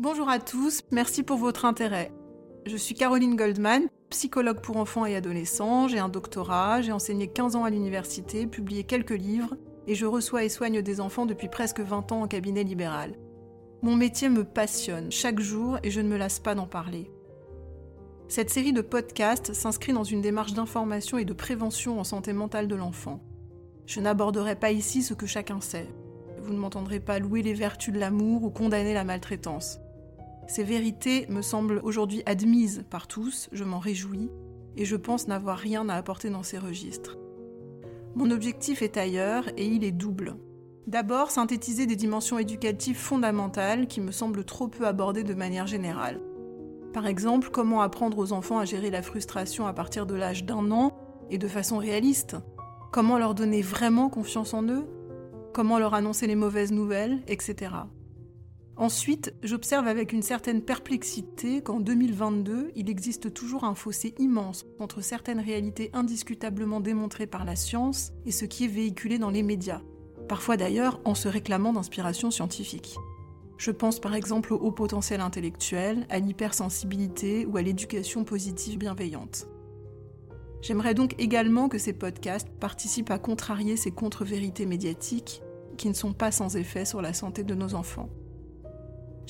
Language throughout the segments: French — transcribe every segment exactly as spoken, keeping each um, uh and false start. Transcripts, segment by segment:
Bonjour à tous, merci pour votre intérêt. Je suis Caroline Goldman, psychologue pour enfants et adolescents, j'ai un doctorat, j'ai enseigné quinze ans à l'université, publié quelques livres et je reçois et soigne des enfants depuis presque vingt ans en cabinet libéral. Mon métier me passionne chaque jour et je ne me lasse pas d'en parler. Cette série de podcasts s'inscrit dans une démarche d'information et de prévention en santé mentale de l'enfant. Je n'aborderai pas ici ce que chacun sait. Vous ne m'entendrez pas louer les vertus de l'amour ou condamner la maltraitance. Ces vérités me semblent aujourd'hui admises par tous, je m'en réjouis, et je pense n'avoir rien à apporter dans ces registres. Mon objectif est ailleurs, et il est double. D'abord, synthétiser des dimensions éducatives fondamentales qui me semblent trop peu abordées de manière générale. Par exemple, comment apprendre aux enfants à gérer la frustration à partir de l'âge d'un an, et de façon réaliste ? Comment leur donner vraiment confiance en eux ? Comment leur annoncer les mauvaises nouvelles, et cetera. Ensuite, j'observe avec une certaine perplexité qu'en deux mille vingt-deux, il existe toujours un fossé immense entre certaines réalités indiscutablement démontrées par la science et ce qui est véhiculé dans les médias, parfois d'ailleurs en se réclamant d'inspiration scientifique. Je pense par exemple au haut potentiel intellectuel, à l'hypersensibilité ou à l'éducation positive bienveillante. J'aimerais donc également que ces podcasts participent à contrarier ces contre-vérités médiatiques qui ne sont pas sans effet sur la santé de nos enfants.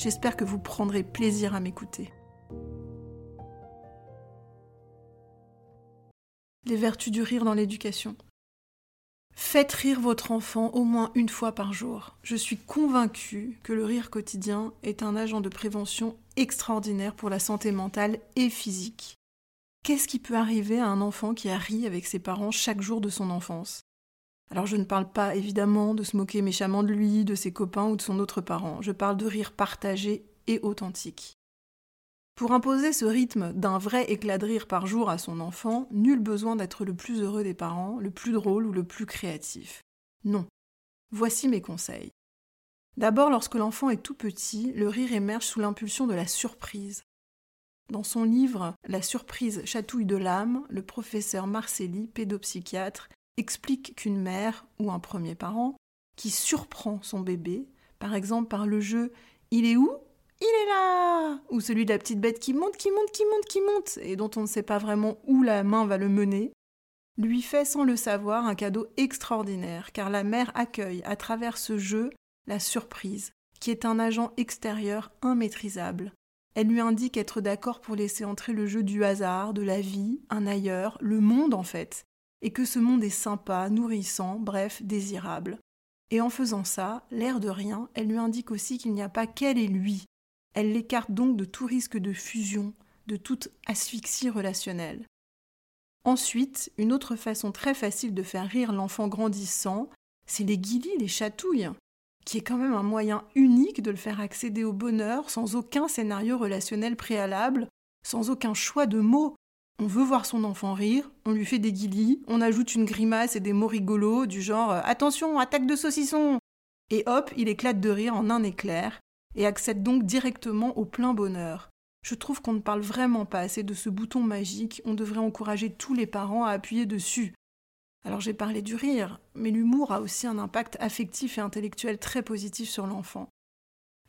J'espère que vous prendrez plaisir à m'écouter. Les vertus du rire dans l'éducation. Faites rire votre enfant au moins une fois par jour. Je suis convaincue que le rire quotidien est un agent de prévention extraordinaire pour la santé mentale et physique. Qu'est-ce qui peut arriver à un enfant qui a ri avec ses parents chaque jour de son enfance ? Alors je ne parle pas évidemment de se moquer méchamment de lui, de ses copains ou de son autre parent. Je parle de rire partagé et authentique. Pour imposer ce rythme d'un vrai éclat de rire par jour à son enfant, nul besoin d'être le plus heureux des parents, le plus drôle ou le plus créatif. Non. Voici mes conseils. D'abord, lorsque l'enfant est tout petit, le rire émerge sous l'impulsion de la surprise. Dans son livre « La surprise chatouille de l'âme », le professeur Marcelli, pédopsychiatre, explique qu'une mère ou un premier parent qui surprend son bébé, par exemple par le jeu « Il est où ? Il est là !» ou celui de la petite bête qui monte, qui monte, qui monte, qui monte et dont on ne sait pas vraiment où la main va le mener, lui fait sans le savoir un cadeau extraordinaire car la mère accueille à travers ce jeu la surprise qui est un agent extérieur immaîtrisable. Elle lui indique être d'accord pour laisser entrer le jeu du hasard, de la vie, un ailleurs, le monde en fait, et que ce monde est sympa, nourrissant, bref, désirable. Et en faisant ça, l'air de rien, elle lui indique aussi qu'il n'y a pas qu'elle et lui. Elle l'écarte donc de tout risque de fusion, de toute asphyxie relationnelle. Ensuite, une autre façon très facile de faire rire l'enfant grandissant, c'est les guilis, les chatouilles, qui est quand même un moyen unique de le faire accéder au bonheur sans aucun scénario relationnel préalable, sans aucun choix de mots. On veut voir son enfant rire, on lui fait des guilis, on ajoute une grimace et des mots rigolos du genre « Attention, attaque de saucisson !» Et hop, il éclate de rire en un éclair et accède donc directement au plein bonheur. Je trouve qu'on ne parle vraiment pas assez de ce bouton magique, on devrait encourager tous les parents à appuyer dessus. Alors j'ai parlé du rire, mais l'humour a aussi un impact affectif et intellectuel très positif sur l'enfant.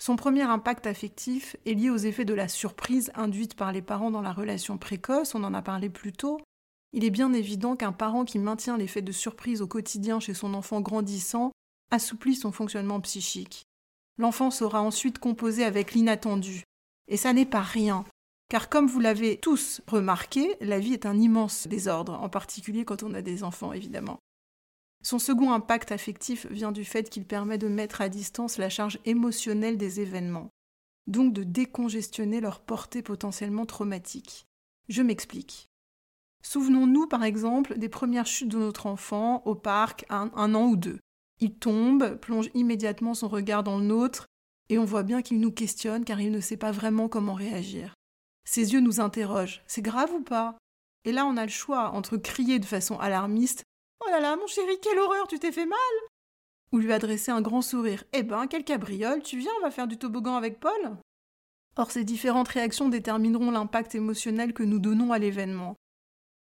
Son premier impact affectif est lié aux effets de la surprise induite par les parents dans la relation précoce, on en a parlé plus tôt. Il est bien évident qu'un parent qui maintient l'effet de surprise au quotidien chez son enfant grandissant assouplit son fonctionnement psychique. L'enfant saura ensuite composer avec l'inattendu. Et ça n'est pas rien, car comme vous l'avez tous remarqué, la vie est un immense désordre, en particulier quand on a des enfants évidemment. Son second impact affectif vient du fait qu'il permet de mettre à distance la charge émotionnelle des événements, donc de décongestionner leur portée potentiellement traumatique. Je m'explique. Souvenons-nous par exemple des premières chutes de notre enfant au parc à un, un an ou deux. Il tombe, plonge immédiatement son regard dans le nôtre et on voit bien qu'il nous questionne car il ne sait pas vraiment comment réagir. Ses yeux nous interrogent, c'est grave ou pas ? Et là on a le choix entre crier de façon alarmiste « Oh là là, mon chéri, quelle horreur, tu t'es fait mal !» ou lui adresser un grand sourire « Eh ben, quelle cabriole, tu viens, on va faire du toboggan avec Paul ?» Or, ces différentes réactions détermineront l'impact émotionnel que nous donnons à l'événement.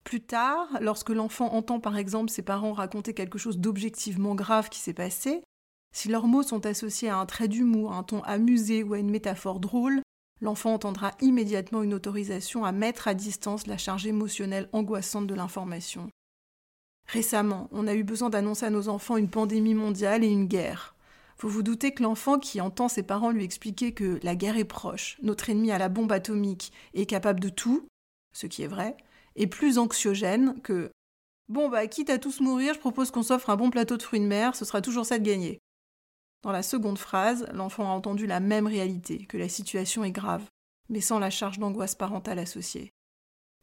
Plus tard, lorsque l'enfant entend par exemple ses parents raconter quelque chose d'objectivement grave qui s'est passé, Si leurs mots sont associés à un trait d'humour, à un ton amusé ou à une métaphore drôle, l'enfant entendra immédiatement une autorisation à mettre à distance la charge émotionnelle angoissante de l'information. Récemment, on a eu besoin d'annoncer à nos enfants une pandémie mondiale et une guerre. Vous vous doutez que l'enfant qui entend ses parents lui expliquer que la guerre est proche, notre ennemi a la bombe atomique et est capable de tout, ce qui est vrai, est plus anxiogène que « Bon bah quitte à tous mourir, je propose qu'on s'offre un bon plateau de fruits de mer, ce sera toujours ça de gagner ». Dans la seconde phrase, l'enfant a entendu la même réalité, que la situation est grave, mais sans la charge d'angoisse parentale associée.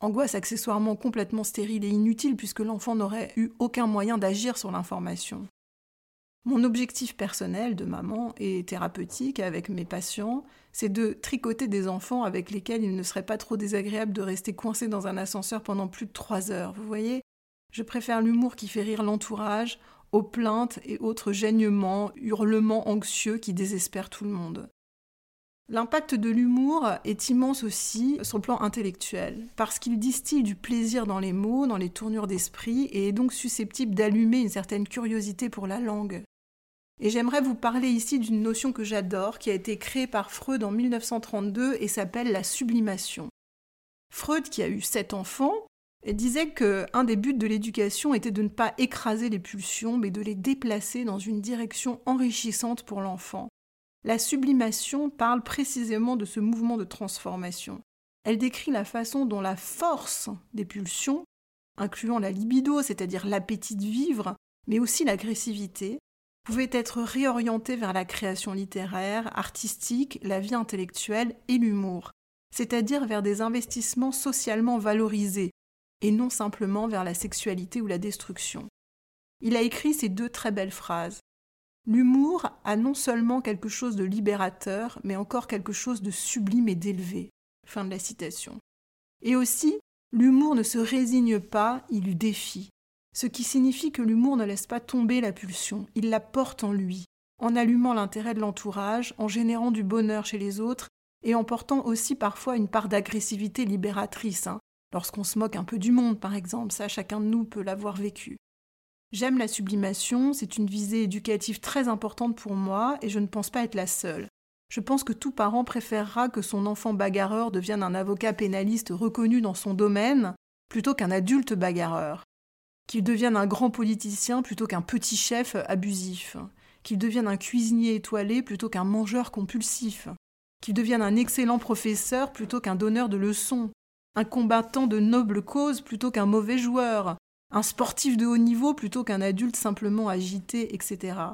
Angoisse accessoirement complètement stérile et inutile puisque l'enfant n'aurait eu aucun moyen d'agir sur l'information. Mon objectif personnel de maman et thérapeutique avec mes patients, c'est de tricoter des enfants avec lesquels il ne serait pas trop désagréable de rester coincé dans un ascenseur pendant plus de trois heures, vous voyez ? Je préfère l'humour qui fait rire l'entourage, aux plaintes et autres gênements, hurlements anxieux qui désespèrent tout le monde. L'impact de l'humour est immense aussi sur le plan intellectuel, parce qu'il distille du plaisir dans les mots, dans les tournures d'esprit, et est donc susceptible d'allumer une certaine curiosité pour la langue. Et j'aimerais vous parler ici d'une notion que j'adore, qui a été créée par Freud en dix-neuf cent trente-deux et s'appelle la sublimation. Freud, qui a eu sept enfants, elle disait qu'un des buts de l'éducation était de ne pas écraser les pulsions, mais de les déplacer dans une direction enrichissante pour l'enfant. La sublimation parle précisément de ce mouvement de transformation. Elle décrit la façon dont la force des pulsions, incluant la libido, c'est-à-dire l'appétit de vivre, mais aussi l'agressivité, pouvait être réorientée vers la création littéraire, artistique, la vie intellectuelle et l'humour, c'est-à-dire vers des investissements socialement valorisés, et non simplement vers la sexualité ou la destruction. Il a écrit ces deux très belles phrases. L'humour a non seulement quelque chose de libérateur, mais encore quelque chose de sublime et d'élevé. Fin de la citation. Et aussi, l'humour ne se résigne pas, il défie. Ce qui signifie que l'humour ne laisse pas tomber la pulsion, il la porte en lui, en allumant l'intérêt de l'entourage, en générant du bonheur chez les autres, et en portant aussi parfois une part d'agressivité libératrice, hein. Lorsqu'on se moque un peu du monde, par exemple, ça, chacun de nous peut l'avoir vécu. J'aime la sublimation, c'est une visée éducative très importante pour moi, et je ne pense pas être la seule. Je pense que tout parent préférera que son enfant bagarreur devienne un avocat pénaliste reconnu dans son domaine, plutôt qu'un adulte bagarreur. Qu'il devienne un grand politicien plutôt qu'un petit chef abusif. Qu'il devienne un cuisinier étoilé plutôt qu'un mangeur compulsif. Qu'il devienne un excellent professeur plutôt qu'un donneur de leçons. Un combattant de noble cause plutôt qu'un mauvais joueur, un sportif de haut niveau plutôt qu'un adulte simplement agité, et cetera.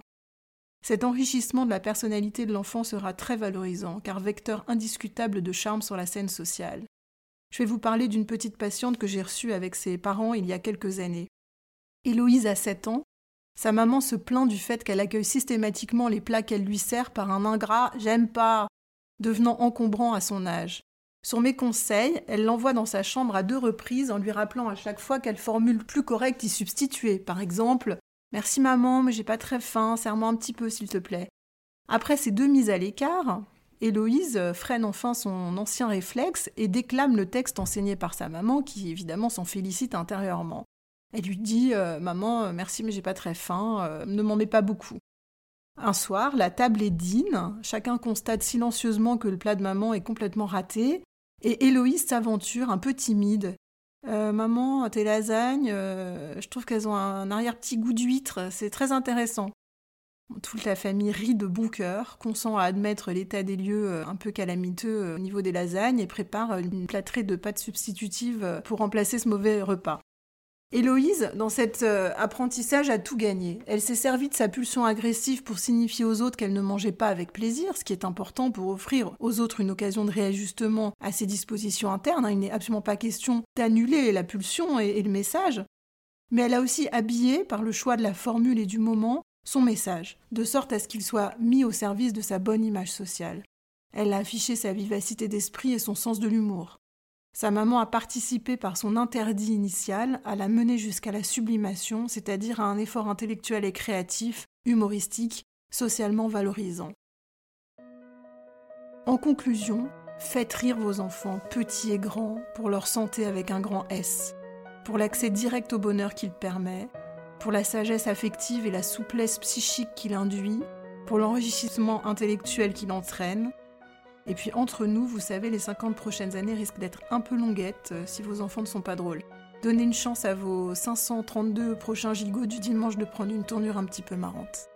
Cet enrichissement de la personnalité de l'enfant sera très valorisant, car vecteur indiscutable de charme sur la scène sociale. Je vais vous parler d'une petite patiente que j'ai reçue avec ses parents il y a quelques années. Héloïse a sept ans. Sa maman se plaint du fait qu'elle accueille systématiquement les plats qu'elle lui sert par un ingrat « j'aime pas », devenant encombrant à son âge. Sur mes conseils, elle l'envoie dans sa chambre à deux reprises en lui rappelant à chaque fois qu'elle formule plus correcte y substituer. Par exemple, « Merci maman, mais j'ai pas très faim, serre-moi un petit peu s'il te plaît. » Après ces deux mises à l'écart, Héloïse freine enfin son ancien réflexe et déclame le texte enseigné par sa maman qui évidemment s'en félicite intérieurement. Elle lui dit euh, « Maman, merci mais j'ai pas très faim, euh, ne m'en mets pas beaucoup. » Un soir, la table est dîne, chacun constate silencieusement que le plat de maman est complètement raté. Et Héloïse s'aventure, un peu timide. Euh, « Maman, tes lasagnes, euh, je trouve qu'elles ont un arrière-petit goût d'huître, c'est très intéressant. » Toute la famille rit de bon cœur, consent à admettre l'état des lieux un peu calamiteux au niveau des lasagnes et prépare une plâtrée de pâtes substitutives pour remplacer ce mauvais repas. Héloïse, dans cet apprentissage, a tout gagné. Elle s'est servie de sa pulsion agressive pour signifier aux autres qu'elle ne mangeait pas avec plaisir, ce qui est important pour offrir aux autres une occasion de réajustement à ses dispositions internes. Il n'est absolument pas question d'annuler la pulsion et, et le message. Mais elle a aussi habillé, par le choix de la formule et du moment, son message, de sorte à ce qu'il soit mis au service de sa bonne image sociale. Elle a affiché sa vivacité d'esprit et son sens de l'humour. Sa maman a participé par son interdit initial à la mener jusqu'à la sublimation, c'est-à-dire à un effort intellectuel et créatif, humoristique, socialement valorisant. En conclusion, faites rire vos enfants, petits et grands, pour leur santé avec un grand S, pour l'accès direct au bonheur qu'il permet, pour la sagesse affective et la souplesse psychique qu'il induit, pour l'enrichissement intellectuel qu'il entraîne. Et puis entre nous, vous savez, les cinquante prochaines années risquent d'être un peu longuettes si vos enfants ne sont pas drôles. Donnez une chance à vos cinq cent trente-deux prochains gigots du dimanche de prendre une tournure un petit peu marrante.